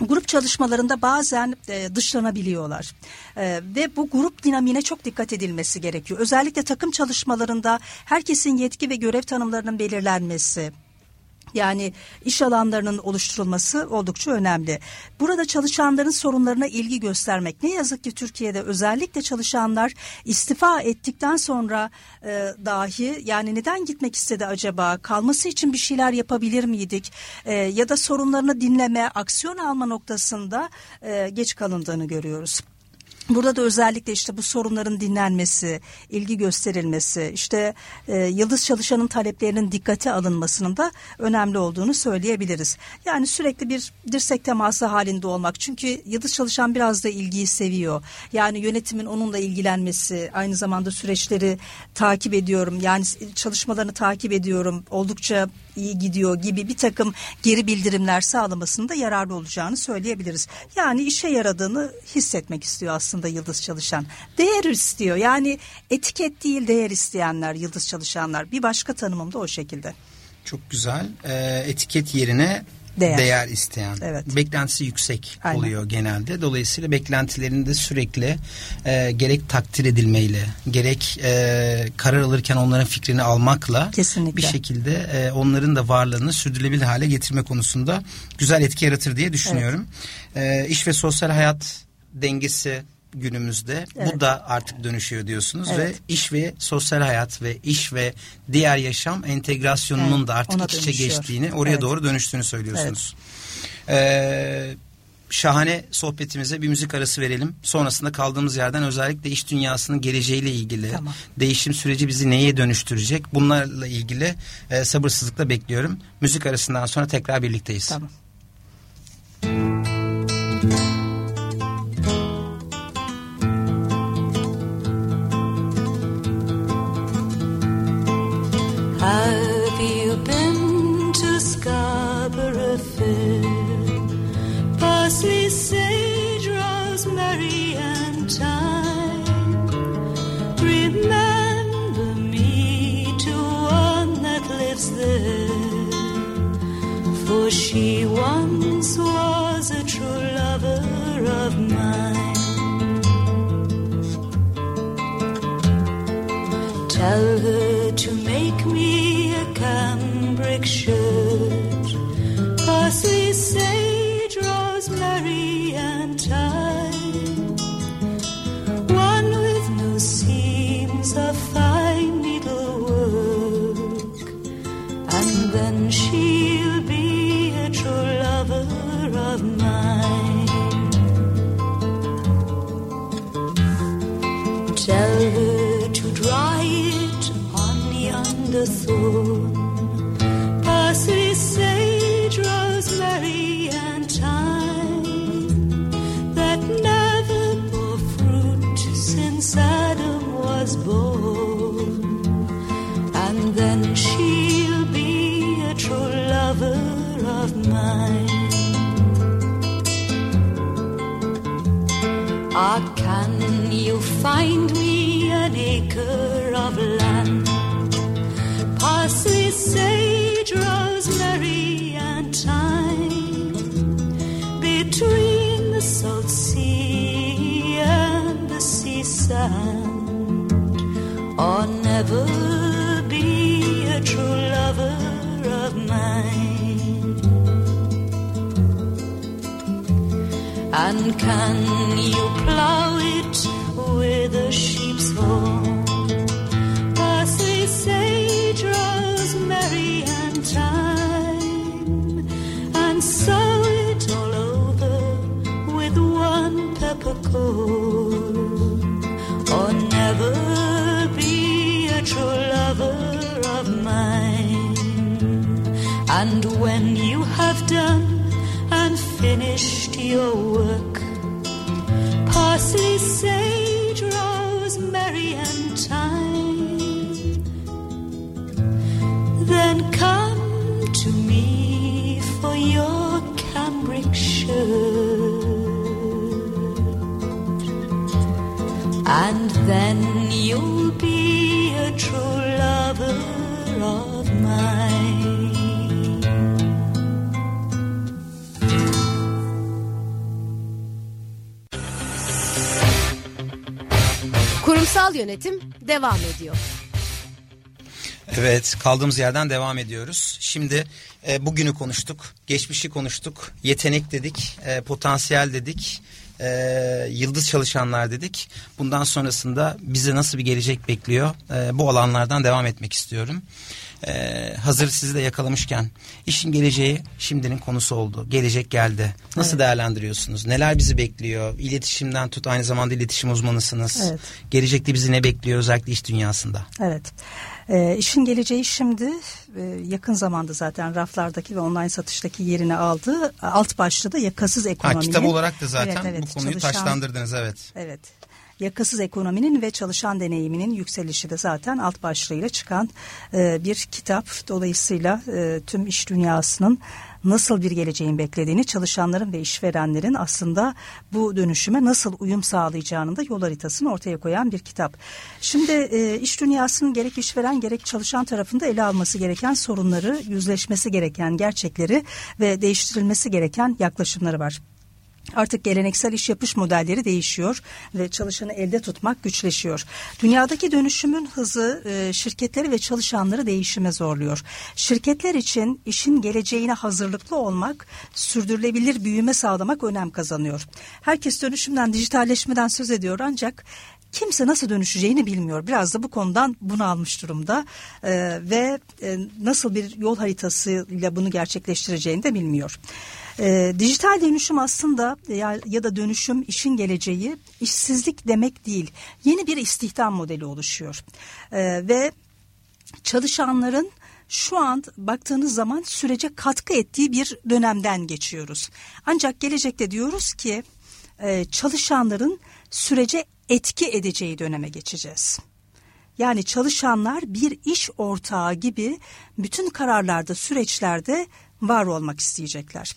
grup çalışmalarında bazen e, dışlanabiliyorlar e, ve bu grup dinamiğine çok dikkat edilmesi gerekiyor. Özellikle takım çalışmalarında herkesin yetki ve görev tanımlarının belirlenmesi, yani iş alanlarının oluşturulması oldukça önemli. Burada çalışanların sorunlarına ilgi göstermek. Ne yazık ki Türkiye'de özellikle çalışanlar istifa ettikten sonra e, dahi, yani neden gitmek istedi acaba? Kalması için bir şeyler yapabilir miydik? E, ya da sorunlarını dinleme, aksiyon alma noktasında e, geç kalındığını görüyoruz. Burada da özellikle işte bu sorunların dinlenmesi, ilgi gösterilmesi, işte e, yıldız çalışanın taleplerinin dikkate alınmasının da önemli olduğunu söyleyebiliriz. Yani sürekli bir dirsek teması halinde olmak. Çünkü yıldız çalışan biraz da ilgiyi seviyor. Yani yönetimin onunla ilgilenmesi, aynı zamanda süreçleri takip ediyorum, yani çalışmalarını takip ediyorum, oldukça iyi gidiyor gibi bir takım geri bildirimler sağlamasında yararlı olacağını söyleyebiliriz. Yani işe yaradığını hissetmek istiyor aslında yıldız çalışan. Değer istiyor. Yani etiket değil, değer isteyenler yıldız çalışanlar. Bir başka tanımım da o şekilde. Çok güzel. E, etiket yerine değer, değer isteyen. Evet. Beklentisi yüksek Aynen. oluyor genelde. Dolayısıyla beklentilerinde sürekli e, gerek takdir edilmeyle, gerek e, karar alırken onların fikrini almakla Kesinlikle. bir şekilde e, onların da varlığını sürdürülebilir hale getirme konusunda güzel etki yaratır diye düşünüyorum. Evet. E, iş ve sosyal hayat dengesi günümüzde evet. bu da artık dönüşüyor diyorsunuz evet. ve iş ve sosyal hayat ve iş ve diğer yaşam entegrasyonunun evet. da artık iç içe geçtiğini, oraya evet. doğru dönüştüğünü söylüyorsunuz. Evet. Ee, şahane sohbetimize bir müzik arası verelim. Sonrasında kaldığımız yerden özellikle iş dünyasının geleceğiyle ilgili tamam. değişim süreci bizi neye dönüştürecek, bunlarla ilgili e, sabırsızlıkla bekliyorum. Müzik arasından sonra tekrar birlikteyiz. Tamam. Have you been to Scarborough Fair? Parsley, sage, rosemary and thyme. Remember me to one that lives there, for she once was a true lover of mine. Tell her to make me a cambric shirt, parsley, sage, rosemary and thyme, one with no seams of fine needlework, and then she'll be a true lover of mine. Tell her to dry it the thorn, parsley, sage, rosemary and thyme, that never bore fruit since Adam was born, and then she'll be a true lover of mine. Ah, can you find me an acre of land? Parsley, sage, rosemary and thyme, between the salt sea and the sea sand, or never be a true lover of mine. And can you plow it with a sheep's horn? Parsley, sage, rosemary and thyme, and sow it all over with one peppercorn, or never be a true lover of mine. And when you have done and finished your work, parsley, sage, rosemary and thyme, then come to me for your cambric shirt, and then you'll be a true lover of mine. Kurumsal yönetim devam ediyor. Evet, kaldığımız yerden devam ediyoruz. Şimdi e, bugünü konuştuk, geçmişi konuştuk, yetenek dedik, e, potansiyel dedik, e, yıldız çalışanlar dedik. Bundan sonrasında bize nasıl bir gelecek bekliyor? E, bu alanlardan devam etmek istiyorum. Ee, hazır sizi de yakalamışken işin geleceği şimdinin konusu oldu. Gelecek geldi. Nasıl evet. değerlendiriyorsunuz? Neler bizi bekliyor? İletişimden tut, aynı zamanda iletişim uzmanısınız. Evet. Gelecekte bizi ne bekliyor özellikle iş dünyasında? Evet. Ee, işin geleceği şimdi e, yakın zamanda zaten raflardaki ve online satıştaki yerini aldı. Alt başlığı da yakasız ekonominin. Ha, kitap olarak da zaten evet, evet, bu konuyu çalışan, taşlandırdınız. Evet. Evet. Yakasız ekonominin ve çalışan deneyiminin yükselişi de zaten alt başlığıyla çıkan e, bir kitap. Dolayısıyla e, tüm iş dünyasının nasıl bir geleceğin beklediğini, çalışanların ve işverenlerin aslında bu dönüşüme nasıl uyum sağlayacağının da yol haritasını ortaya koyan bir kitap. Şimdi e, iş dünyasının gerek işveren gerek çalışan tarafında ele alması gereken sorunları, yüzleşmesi gereken gerçekleri ve değiştirilmesi gereken yaklaşımları var. Artık geleneksel iş yapış modelleri değişiyor ve çalışanı elde tutmak güçleşiyor. Dünyadaki dönüşümün hızı şirketleri ve çalışanları değişime zorluyor. Şirketler için işin geleceğine hazırlıklı olmak, sürdürülebilir büyüme sağlamak önem kazanıyor. Herkes dönüşümden, dijitalleşmeden söz ediyor ancak kimse nasıl dönüşeceğini bilmiyor. Biraz da bu konudan bunalmış durumda ee, ve e, nasıl bir yol haritasıyla bunu gerçekleştireceğini de bilmiyor. Ee, dijital dönüşüm aslında ya, ya da dönüşüm işin geleceği işsizlik demek değil. Yeni bir istihdam modeli oluşuyor ee, ve çalışanların şu an baktığınız zaman sürece katkı ettiği bir dönemden geçiyoruz. Ancak gelecekte diyoruz ki e, çalışanların sürece etki edeceği döneme geçeceğiz. Yani çalışanlar bir iş ortağı gibi bütün kararlarda, süreçlerde var olmak isteyecekler.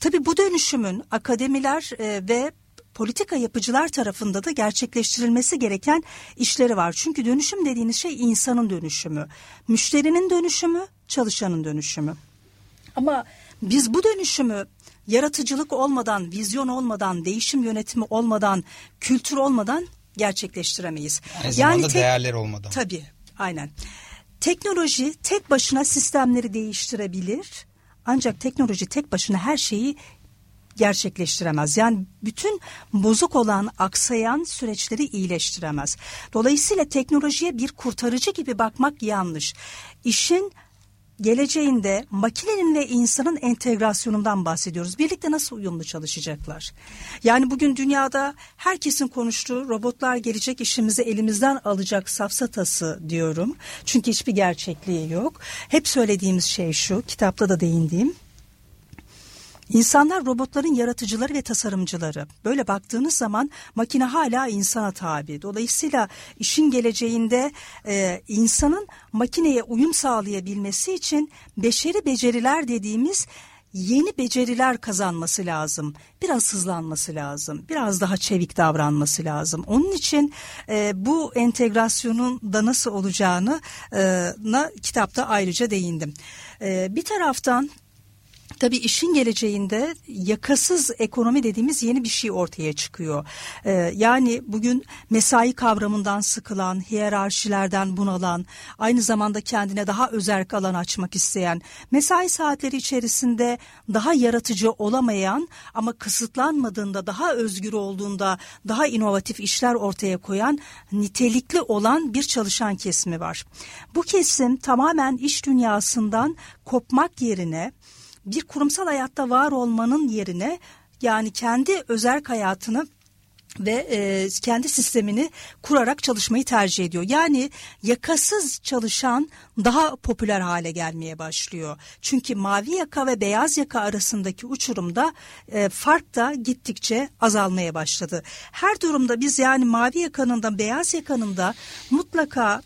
Tabii bu dönüşümün akademiler ve politika yapıcılar tarafında da gerçekleştirilmesi gereken işleri var. Çünkü dönüşüm dediğiniz şey insanın dönüşümü, müşterinin dönüşümü, çalışanın dönüşümü. Ama biz bu dönüşümü yaratıcılık olmadan, vizyon olmadan, değişim yönetimi olmadan, kültür olmadan gerçekleştiremeyiz. Aynı zamanda yani tek, değerler olmadan. Tabii, aynen. Teknoloji tek başına sistemleri değiştirebilir. Ancak teknoloji tek başına her şeyi gerçekleştiremez. Yani bütün bozuk olan, aksayan süreçleri iyileştiremez. Dolayısıyla teknolojiye bir kurtarıcı gibi bakmak yanlış. İşin geleceğinde makinenin ve insanın entegrasyonundan bahsediyoruz. Birlikte nasıl uyumlu çalışacaklar? Yani bugün dünyada herkesin konuştuğu robotlar gelecek işimizi elimizden alacak safsatası diyorum. Çünkü hiçbir gerçekliği yok. Hep söylediğimiz şey şu, kitapta da değindiğim. İnsanlar robotların yaratıcıları ve tasarımcıları. Böyle baktığınız zaman makine hala insana tabi. Dolayısıyla işin geleceğinde e, insanın makineye uyum sağlayabilmesi için beşeri beceriler dediğimiz yeni beceriler kazanması lazım. Biraz hızlanması lazım. Biraz daha çevik davranması lazım. Onun için e, bu entegrasyonun da nasıl olacağını e, na, kitapta ayrıca değindim. E, bir taraftan tabii işin geleceğinde yakasız ekonomi dediğimiz yeni bir şey ortaya çıkıyor. Ee, yani bugün mesai kavramından sıkılan, hiyerarşilerden bunalan, aynı zamanda kendine daha özerk alan açmak isteyen, mesai saatleri içerisinde daha yaratıcı olamayan ama kısıtlanmadığında, daha özgür olduğunda daha inovatif işler ortaya koyan, nitelikli olan bir çalışan kesimi var. Bu kesim tamamen iş dünyasından kopmak yerine, bir kurumsal hayatta var olmanın yerine, yani kendi özerk hayatını ve e, kendi sistemini kurarak çalışmayı tercih ediyor. Yani yakasız çalışan daha popüler hale gelmeye başlıyor. Çünkü mavi yaka ve beyaz yaka arasındaki uçurumda e, fark da gittikçe azalmaya başladı. Her durumda biz yani mavi yakanın da beyaz yakanın da mutlaka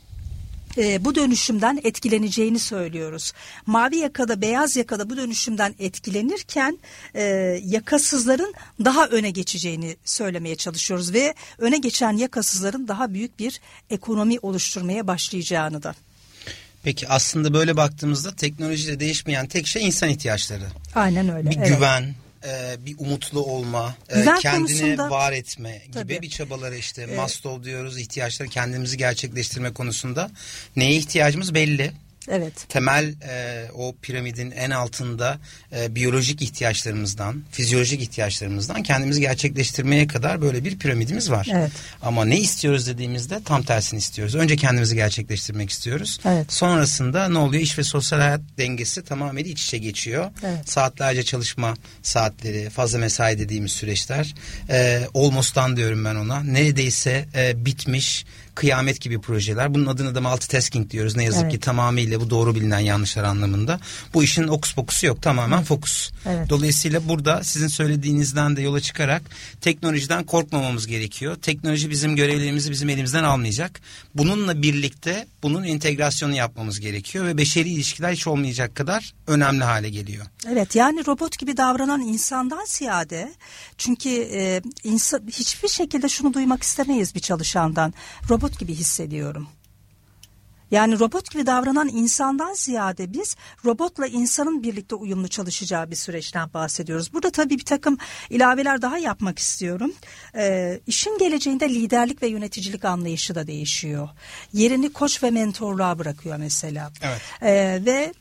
Ee, bu dönüşümden etkileneceğini söylüyoruz. Mavi yakada, beyaz yakada bu dönüşümden etkilenirken e, yakasızların daha öne geçeceğini söylemeye çalışıyoruz ve öne geçen yakasızların daha büyük bir ekonomi oluşturmaya başlayacağını da. Peki aslında böyle baktığımızda teknolojiyle değişmeyen tek şey insan ihtiyaçları. Aynen öyle. Bir evet. güven, e, bir umutlu olma, e, kendini konusunda var etme gibi tabii bir çabaları işte ee, Maslow diyoruz, ihtiyaçları kendimizi gerçekleştirme konusunda neye ihtiyacımız belli. Evet. Temel e, o piramidin en altında e, biyolojik ihtiyaçlarımızdan, fizyolojik ihtiyaçlarımızdan kendimizi gerçekleştirmeye kadar böyle bir piramidimiz var. Evet. Ama ne istiyoruz dediğimizde tam tersini istiyoruz. Önce kendimizi gerçekleştirmek istiyoruz. Evet. Sonrasında ne oluyor? İş ve sosyal hayat dengesi tamamen iç içe geçiyor. Evet. Saatlerce çalışma saatleri, fazla mesai dediğimiz süreçler, e, olmostan diyorum ben ona. Neredeyse e, bitmiş kıyamet gibi projeler. Bunun adına da multitasking diyoruz. Ne yazık evet ki tamamıyla bu doğru bilinen yanlışlar anlamında. Bu işin okus pokusu yok. Tamamen fokus. Evet. Dolayısıyla burada sizin söylediğinizden de yola çıkarak teknolojiden korkmamamız gerekiyor. Teknoloji bizim görevlerimizi bizim elimizden almayacak. Bununla birlikte bunun entegrasyonu yapmamız gerekiyor ve beşeri ilişkiler hiç olmayacak kadar önemli hale geliyor. Evet, yani robot gibi davranan insandan ziyade, çünkü e, insan, hiçbir şekilde şunu duymak istemeyiz bir çalışandan. Robot robot gibi hissediyorum. Yani robot gibi davranan insandan ziyade biz robotla insanın birlikte uyumlu çalışacağı bir süreçten bahsediyoruz. Burada tabii bir takım ilaveler daha yapmak istiyorum. Ee, işin geleceğinde liderlik ve yöneticilik anlayışı da değişiyor. Yerini koç ve mentorluğa bırakıyor mesela. Evet. Ee, ve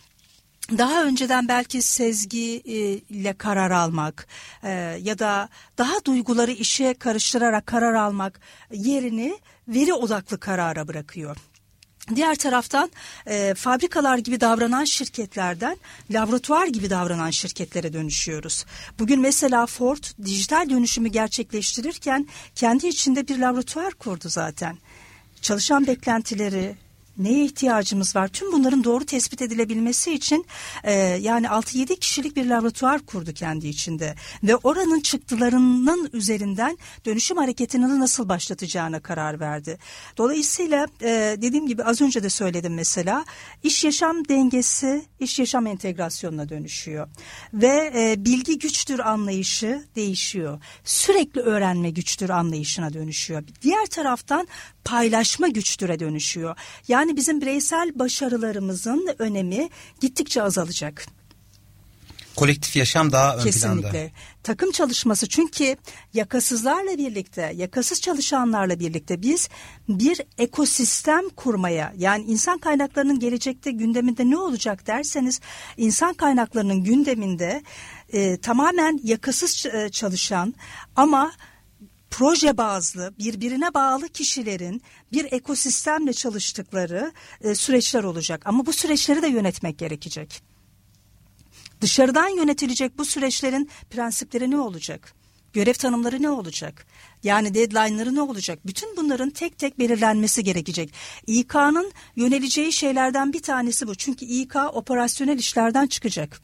daha önceden belki sezgiyle karar almak ya da daha duyguları işe karıştırarak karar almak yerini veri odaklı karara bırakıyor. Diğer taraftan e, fabrikalar gibi davranan şirketlerden laboratuvar gibi davranan şirketlere dönüşüyoruz. Bugün mesela Ford dijital dönüşümü gerçekleştirirken kendi içinde bir laboratuvar kurdu zaten. Çalışan beklentileri, neye ihtiyacımız var? Tüm bunların doğru tespit edilebilmesi için e, yani altı yedi kişilik bir laboratuvar kurdu kendi içinde. Ve oranın çıktılarının üzerinden dönüşüm hareketini nasıl başlatacağına karar verdi. Dolayısıyla e, dediğim gibi az önce de söyledim mesela, iş yaşam dengesi iş yaşam entegrasyonuna dönüşüyor. Ve e, bilgi güçtür anlayışı değişiyor. Sürekli öğrenme güçtür anlayışına dönüşüyor. Diğer taraftan paylaşma güçtüre dönüşüyor. Yani bizim bireysel başarılarımızın önemi gittikçe azalacak. Kolektif yaşam daha ön kesinlikle planda. Kesinlikle. Takım çalışması, çünkü yakasızlarla birlikte, yakasız çalışanlarla birlikte biz bir ekosistem kurmaya, yani insan kaynaklarının gelecekte gündeminde ne olacak derseniz, insan kaynaklarının gündeminde e, tamamen yakasız çalışan ama proje bazlı, birbirine bağlı kişilerin bir ekosistemle çalıştıkları e, süreçler olacak. Ama bu süreçleri de yönetmek gerekecek. Dışarıdan yönetilecek bu süreçlerin prensipleri ne olacak? Görev tanımları ne olacak? Yani deadline'ları ne olacak? Bütün bunların tek tek belirlenmesi gerekecek. İK'nın yöneleceği şeylerden bir tanesi bu. Çünkü İK operasyonel işlerden çıkacak.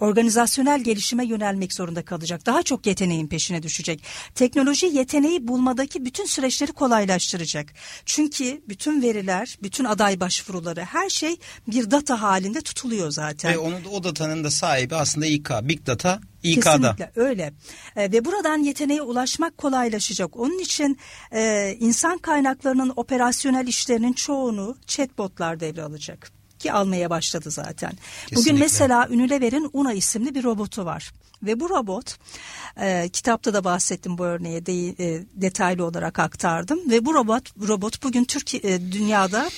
Organizasyonel gelişime yönelmek zorunda kalacak. Daha çok yeteneğin peşine düşecek. Teknoloji yeteneği bulmadaki bütün süreçleri kolaylaştıracak. Çünkü bütün veriler, bütün aday başvuruları, her şey bir data halinde tutuluyor zaten. Ve onu da, o datanın da sahibi aslında İK, Big Data. İK'da. Kesinlikle öyle e, ve buradan yeteneğe ulaşmak kolaylaşacak. Onun için e, insan kaynaklarının operasyonel işlerinin çoğunu chatbotlar devralacak. Ki almaya başladı zaten. Kesinlikle. Bugün mesela Unilever'in Una isimli bir robotu var. Ve bu robot, e, kitapta da bahsettim, bu örneğe de, e, detaylı olarak aktardım. Ve bu robot robot bugün Türkiye, e, dünyada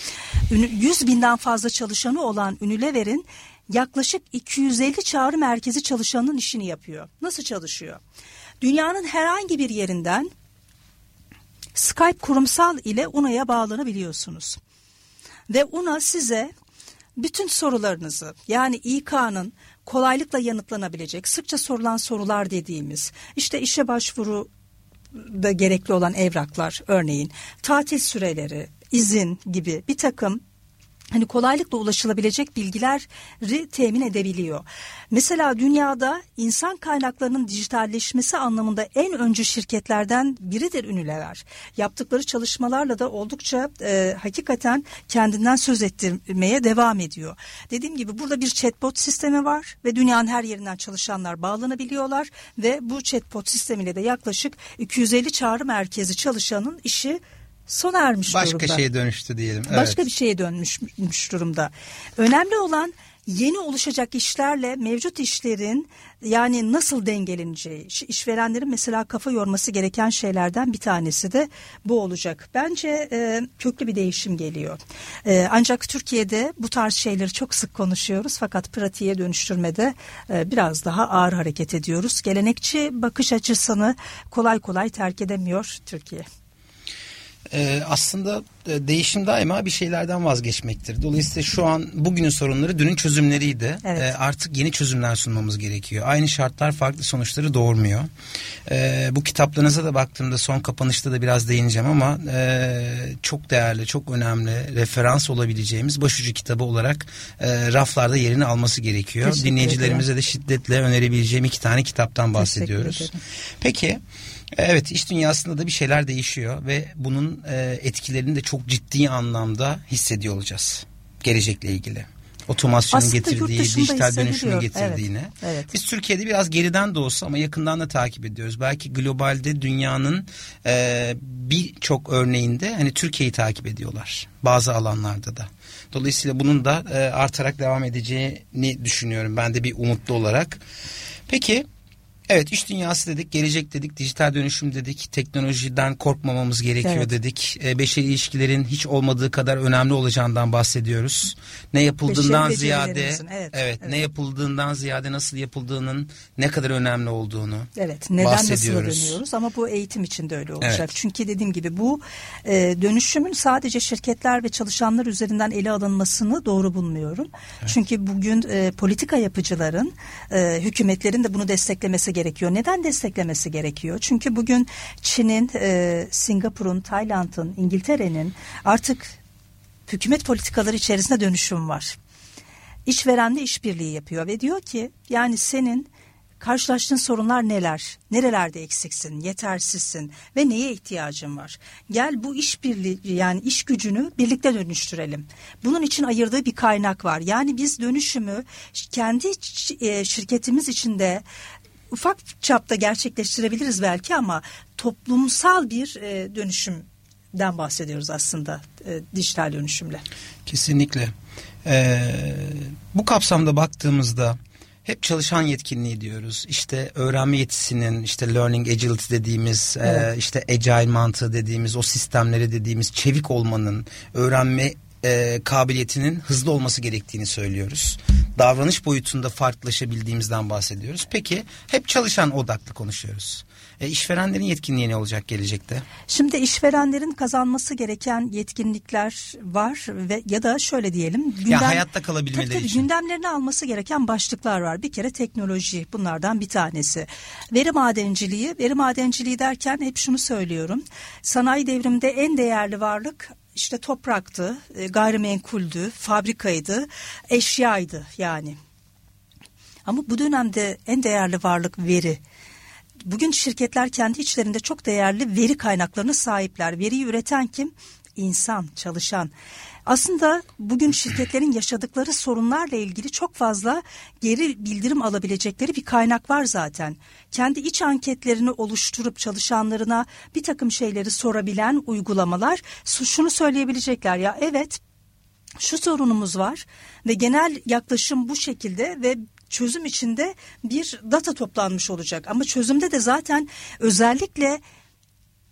yüz binden fazla çalışanı olan Unilever'in yaklaşık iki yüz elli çağrı merkezi çalışanının işini yapıyor. Nasıl çalışıyor? Dünyanın herhangi bir yerinden Skype kurumsal ile Una'ya bağlanabiliyorsunuz. Ve Una size bütün sorularınızı, yani İK'nın kolaylıkla yanıtlanabilecek sıkça sorulan sorular dediğimiz, işte işe başvuruda gerekli olan evraklar örneğin, tatil süreleri, izin gibi bir takım hani kolaylıkla ulaşılabilecek bilgileri temin edebiliyor. Mesela dünyada insan kaynaklarının dijitalleşmesi anlamında en öncü şirketlerden biridir Unilever. Yaptıkları çalışmalarla da oldukça e, hakikaten kendinden söz ettirmeye devam ediyor. Dediğim gibi burada bir chatbot sistemi var ve dünyanın her yerinden çalışanlar bağlanabiliyorlar ve bu chatbot sistemiyle de yaklaşık iki yüz elli çağrı merkezi çalışanın işi sona ermiş başka durumda. Başka şeye dönüştü diyelim. Evet. Başka bir şeye dönmüş durumda. Önemli olan yeni oluşacak işlerle mevcut işlerin yani nasıl dengeleneceği, işverenlerin mesela kafa yorması gereken şeylerden bir tanesi de bu olacak. Bence e, köklü bir değişim geliyor. E, ancak Türkiye'de bu tarz şeyleri çok sık konuşuyoruz fakat pratiğe dönüştürmede e, biraz daha ağır hareket ediyoruz. Gelenekçi bakış açısını kolay kolay terk edemiyor Türkiye. Ee, aslında değişim daima bir şeylerden vazgeçmektir. Dolayısıyla şu an bugünün sorunları dünün çözümleriydi. Evet. Ee, artık yeni çözümler sunmamız gerekiyor. Aynı şartlar farklı sonuçları doğurmuyor. Ee, bu kitaplarınıza da baktığımda son kapanışta da biraz değineceğim ama e, çok değerli, çok önemli referans olabileceğimiz başucu kitabı olarak e, raflarda yerini alması gerekiyor. Teşekkür Dinleyicilerimize ederim. De şiddetle önerebileceğim iki tane kitaptan bahsediyoruz. Peki. Evet, iş dünyasında da bir şeyler değişiyor ve bunun etkilerini de çok ciddi anlamda hissediyor olacağız. Gelecekle ilgili. Otomasyonun aslında getirdiği, dijital dönüşümün getirdiğini. Evet, evet. Biz Türkiye'de biraz geriden de olsa ama yakından da takip ediyoruz. Belki globalde dünyanın e, birçok örneğinde hani Türkiye'yi takip ediyorlar. Bazı alanlarda da. Dolayısıyla bunun da e, artarak devam edeceğini düşünüyorum. Ben de bir umutlu olarak. Peki... Evet, iş dünyası dedik, gelecek dedik, dijital dönüşüm dedik, teknolojiden korkmamamız gerekiyor evet. dedik. E, beşeri ilişkilerin hiç olmadığı kadar önemli olacağından bahsediyoruz. Ne yapıldığından beşeri ziyade, evet, evet, evet, ne yapıldığından ziyade nasıl yapıldığının ne kadar önemli olduğunu evet, neden bahsediyoruz. Nasıl dönüyoruz ama bu eğitim için de öyle olacak. Evet. Çünkü dediğim gibi bu e, dönüşümün sadece şirketler ve çalışanlar üzerinden ele alınmasını doğru bulmuyorum. Evet. Çünkü bugün e, politika yapıcıların, e, hükümetlerin de bunu desteklemesi gerekiyor. Neden desteklemesi gerekiyor? Çünkü bugün Çin'in, e, Singapur'un, Tayland'ın, İngiltere'nin artık hükümet politikaları içerisinde dönüşüm var. İşverenle işbirliği yapıyor ve diyor ki yani senin karşılaştığın sorunlar neler? Nerelerde eksiksin, yetersizsin ve neye ihtiyacın var? Gel bu iş birliği yani iş gücünü birlikte dönüştürelim. Bunun için ayırdığı bir kaynak var. Yani biz dönüşümü kendi şirketimiz içinde ufak çapta gerçekleştirebiliriz belki ama toplumsal bir e, dönüşümden bahsediyoruz aslında e, dijital dönüşümle. Kesinlikle. Ee, bu kapsamda baktığımızda hep çalışan yetkinliği diyoruz. İşte öğrenme yetisinin, işte learning agility dediğimiz, evet. e, işte agile mantığı dediğimiz, o sistemleri dediğimiz çevik olmanın, öğrenme E, kabiliyetinin hızlı olması gerektiğini söylüyoruz. Davranış boyutunda farklılaşabildiğimizden bahsediyoruz. Peki hep çalışan odaklı konuşuyoruz. E, işverenlerin yetkinliği ne olacak gelecekte? Şimdi işverenlerin kazanması gereken yetkinlikler var ve ya da şöyle diyelim. Gündem, ya hayatta kalabilmeleri tabii, tabii, için. Gündemlerini alması gereken başlıklar var. Bir kere teknoloji bunlardan bir tanesi. Veri madenciliği. Veri madenciliği derken hep şunu söylüyorum. Sanayi devriminde en değerli varlık İşte topraktı, gayrimenkuldü, fabrikaydı, eşyaydı yani. Ama bu dönemde en değerli varlık veri. Bugün şirketler kendi içlerinde çok değerli veri kaynaklarına sahipler. Veriyi üreten kim? İnsan, çalışan. Aslında bugün şirketlerin yaşadıkları sorunlarla ilgili çok fazla geri bildirim alabilecekleri bir kaynak var zaten. Kendi iç anketlerini oluşturup çalışanlarına bir takım şeyleri sorabilen uygulamalar şunu söyleyebilecekler ya evet şu sorunumuz var ve genel yaklaşım bu şekilde ve çözüm içinde bir data toplanmış olacak ama çözümde de zaten özellikle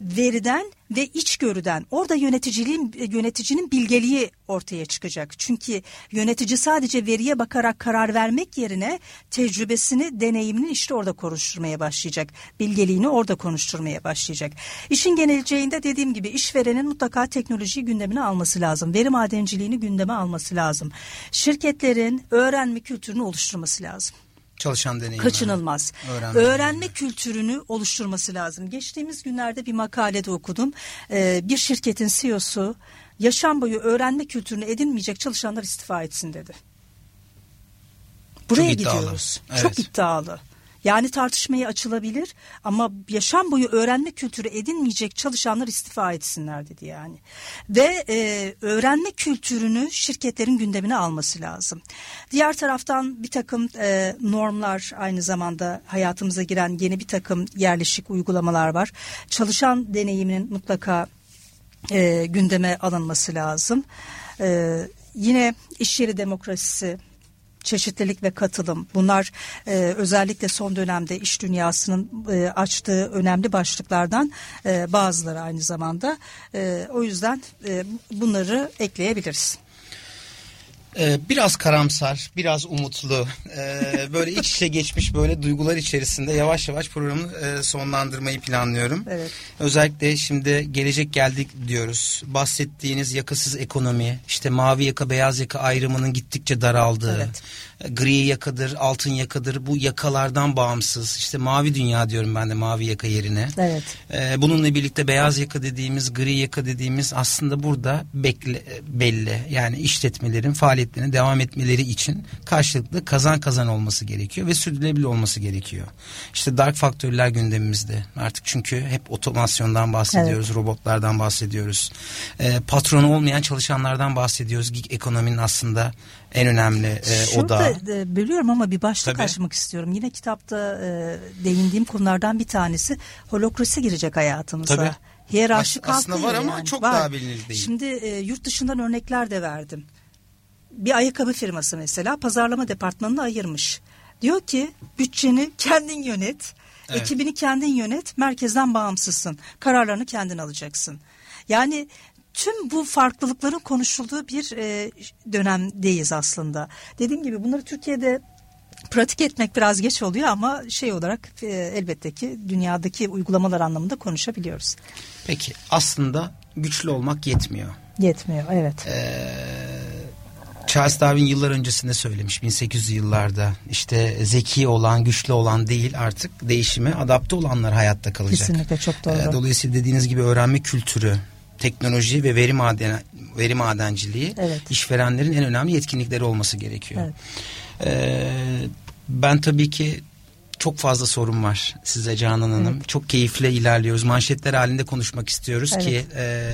veriden ve içgörüden orada yöneticiliğin yöneticinin bilgeliği ortaya çıkacak. Çünkü yönetici sadece veriye bakarak karar vermek yerine tecrübesini, deneyimini işte orada konuşturmaya başlayacak. Bilgeliğini orada konuşturmaya başlayacak. İşin geleceğinde dediğim gibi işverenin mutlaka teknolojiyi gündemine alması lazım. Veri madenciliğini gündeme alması lazım. Şirketlerin öğrenme kültürünü oluşturması lazım. Çalışan deneyimi. Kaçınılmaz. Öğrenme, öğrenme kültürünü oluşturması lazım. Geçtiğimiz günlerde bir makalede okudum. Ee, bir şirketin C E O'su yaşam boyu öğrenme kültürünü edinmeyecek çalışanlar istifa etsin dedi. Buraya çok gidiyoruz. Evet. Çok iddialı. Yani tartışmaya açılabilir ama yaşam boyu öğrenme kültürü edinmeyecek çalışanlar istifa etsinler dedi yani. Ve e, öğrenme kültürünü şirketlerin gündemine alması lazım. Diğer taraftan bir takım e, normlar aynı zamanda hayatımıza giren yeni bir takım yerleşik uygulamalar var. Çalışan deneyiminin mutlaka e, gündeme alınması lazım. E, yine iş yeri demokrasisi. çeşitlilik ve katılım, bunlar e, özellikle son dönemde iş dünyasının e, açtığı önemli başlıklardan e, bazıları aynı zamanda. E, o yüzden e, bunları ekleyebiliriz. Biraz karamsar, biraz umutlu, böyle iç içe geçmiş böyle duygular içerisinde yavaş yavaş programı sonlandırmayı planlıyorum. Evet. Özellikle şimdi gelecek geldik diyoruz. Bahsettiğiniz yakasız ekonomi, işte mavi yaka beyaz yaka ayrımının gittikçe daraldığı, evet, gri yakadır, altın yakadır, bu yakalardan bağımsız. İşte mavi dünya diyorum ben de mavi yaka yerine. Evet. Bununla birlikte beyaz yaka dediğimiz, gri yaka dediğimiz aslında burada bekle, belli. Yani işletmelerin faaliyetleri devam etmeleri için karşılıklı kazan kazan olması gerekiyor ve sürdürülebilir olması gerekiyor. İşte dark faktörler gündemimizde artık, çünkü hep otomasyondan bahsediyoruz, evet, robotlardan bahsediyoruz. E, patronu olmayan çalışanlardan bahsediyoruz. Gig ekonominin aslında en önemli e, odağı. Şurada biliyorum ama bir başlık açmak istiyorum. Yine kitapta e, değindiğim konulardan bir tanesi holokrasi girecek hayatımıza. Tabii. Hiyerarşi As- aslında var ama yani çok var, daha bilinir değil. Şimdi e, yurt dışından örnekler de verdim. Bir ayakkabı firması mesela pazarlama departmanını ayırmış. Diyor ki bütçeni kendin yönet, evet, ekibini kendin yönet, merkezden bağımsızsın, kararlarını kendin alacaksın. Yani tüm bu farklılıkların konuşulduğu bir e, dönemdeyiz aslında. Dediğim gibi bunları Türkiye'de pratik etmek biraz geç oluyor ama şey olarak e, elbette ki dünyadaki uygulamalar anlamında konuşabiliyoruz. Peki aslında güçlü olmak yetmiyor. Yetmiyor, evet. Eee... Charles Darwin yıllar öncesinde söylemiş, bin sekiz yüzlü yıllarda, işte zeki olan, güçlü olan değil, artık değişime adapte olanlar hayatta kalacak. Kesinlikle, çok doğru. Dolayısıyla dediğiniz gibi öğrenme kültürü, teknoloji ve veri maden veri madenciliği, evet, işverenlerin en önemli yetkinlikleri olması gerekiyor. Evet. Ee, ben tabii ki çok fazla sorun var size Canan Hanım. Evet. Çok keyifle ilerliyoruz. Manşetler halinde konuşmak istiyoruz, evet, ki e,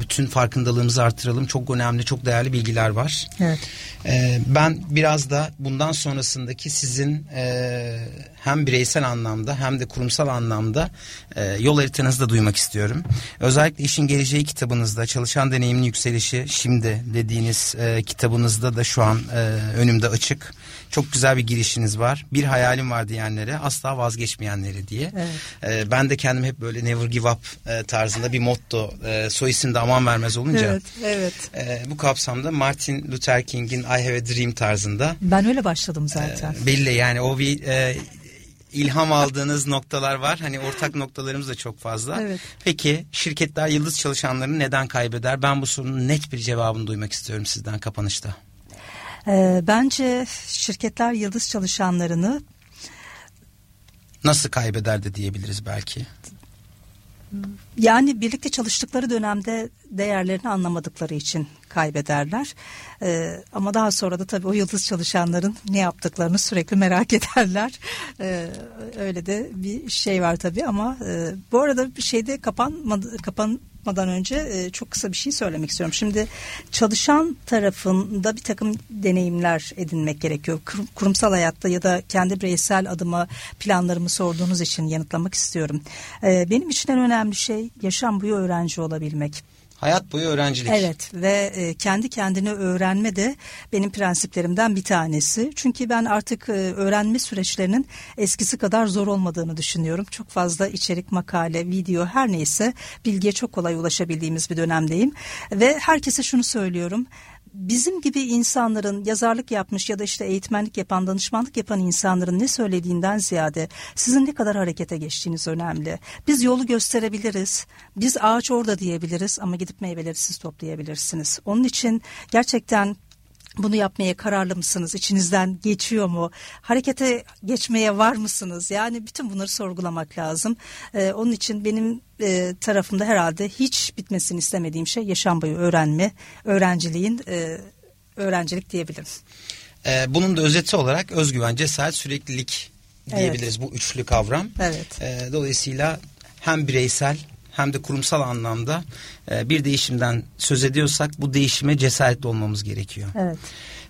bütün farkındalığımızı artıralım. Çok önemli, çok değerli bilgiler var. Evet. E, ben biraz da bundan sonrasındaki sizin e, hem bireysel anlamda hem de kurumsal anlamda e, yol haritanızı da duymak istiyorum. Özellikle işin geleceği kitabınızda, çalışan deneyimin yükselişi şimdi dediğiniz e, kitabınızda da şu an e, önümde açık. Çok güzel bir girişiniz var. Bir hayalim var diyenlere, asla vazgeçmeyenlere diye. Evet. Ee, ben de kendim hep böyle never give up e, tarzında bir motto, e, soy isim de Amanvermez olunca. Evet, evet. E, bu kapsamda Martin Luther King'in I Have a Dream tarzında. Ben öyle başladım zaten. E, belli yani o bir e, ilham aldığınız noktalar var. Hani ortak noktalarımız da çok fazla. Evet. Peki şirketler yıldız çalışanlarını neden kaybeder? Ben bu sorunun net bir cevabını duymak istiyorum sizden kapanışta. Bence şirketler yıldız çalışanlarını nasıl kaybeder de diyebiliriz belki. Yani birlikte çalıştıkları dönemde değerlerini anlamadıkları için kaybederler. Ee, ama daha sonra da tabii o yıldız çalışanların ne yaptıklarını sürekli merak ederler. Ee, öyle de bir şey var tabii ama e, bu arada bir şeyde kapanmadı, kapanmadan önce e, çok kısa bir şey söylemek istiyorum. Şimdi çalışan tarafında bir takım deneyimler edinmek gerekiyor. Kur, kurumsal hayatta ya da kendi bireysel adıma planlarımı sorduğunuz için yanıtlamak istiyorum. Ee, benim için en önemli şey yaşam boyu öğrenci olabilmek. Hayat boyu öğrencilik. Evet ve kendi kendine öğrenme de benim prensiplerimden bir tanesi. Çünkü ben artık öğrenme süreçlerinin eskisi kadar zor olmadığını düşünüyorum. Çok fazla içerik, makale, video, her neyse bilgiye çok kolay ulaşabildiğimiz bir dönemdeyim. Ve herkese şunu söylüyorum. Bizim gibi insanların yazarlık yapmış ya da işte eğitmenlik yapan, danışmanlık yapan insanların ne söylediğinden ziyade sizin ne kadar harekete geçtiğiniz önemli. Biz yolu gösterebiliriz, biz ağaç orada diyebiliriz ama gidip meyveleri siz toplayabilirsiniz. Onun için gerçekten bunu yapmaya kararlı mısınız? İçinizden geçiyor mu? Harekete geçmeye var mısınız? Yani bütün bunları sorgulamak lazım. Ee, onun için benim e, tarafımda herhalde hiç bitmesini istemediğim şey yaşam boyu öğrenme, öğrenciliğin e, öğrencilik diyebilirim. Ee, bunun da özeti olarak özgüven, cesaret, süreklilik diyebiliriz, evet, bu üçlü kavram. Evet. Ee, dolayısıyla hem bireysel hem de kurumsal anlamda bir değişimden söz ediyorsak bu değişime cesaretli olmamız gerekiyor. Evet.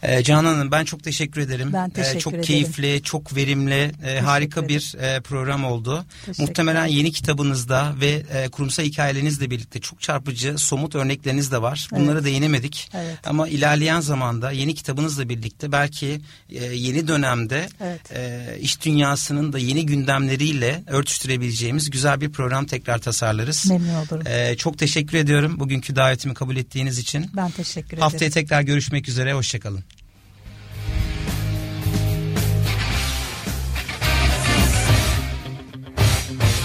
Ee, Canan Hanım ben çok teşekkür ederim. Ben teşekkür ee, çok ederim. Çok keyifli, çok verimli, e, harika ederim. bir e, program oldu. Muhtemelen yeni kitabınızda ve e, kurumsal hikayelerinizle birlikte çok çarpıcı, somut örnekleriniz de var. Bunlara evet. değinemedik. Evet. Ama ilerleyen zamanda yeni kitabınızla birlikte belki e, yeni dönemde evet. e, iş dünyasının da yeni gündemleriyle örtüştürebileceğimiz güzel bir program tekrar tasarlarız. Memnun olurum. E, çok teşekkür ediyorum bugünkü davetimi kabul ettiğiniz için. Ben teşekkür ederim. Haftaya tekrar görüşmek üzere. Hoşçakalın.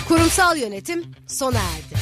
Kurumsal yönetim sona erdi.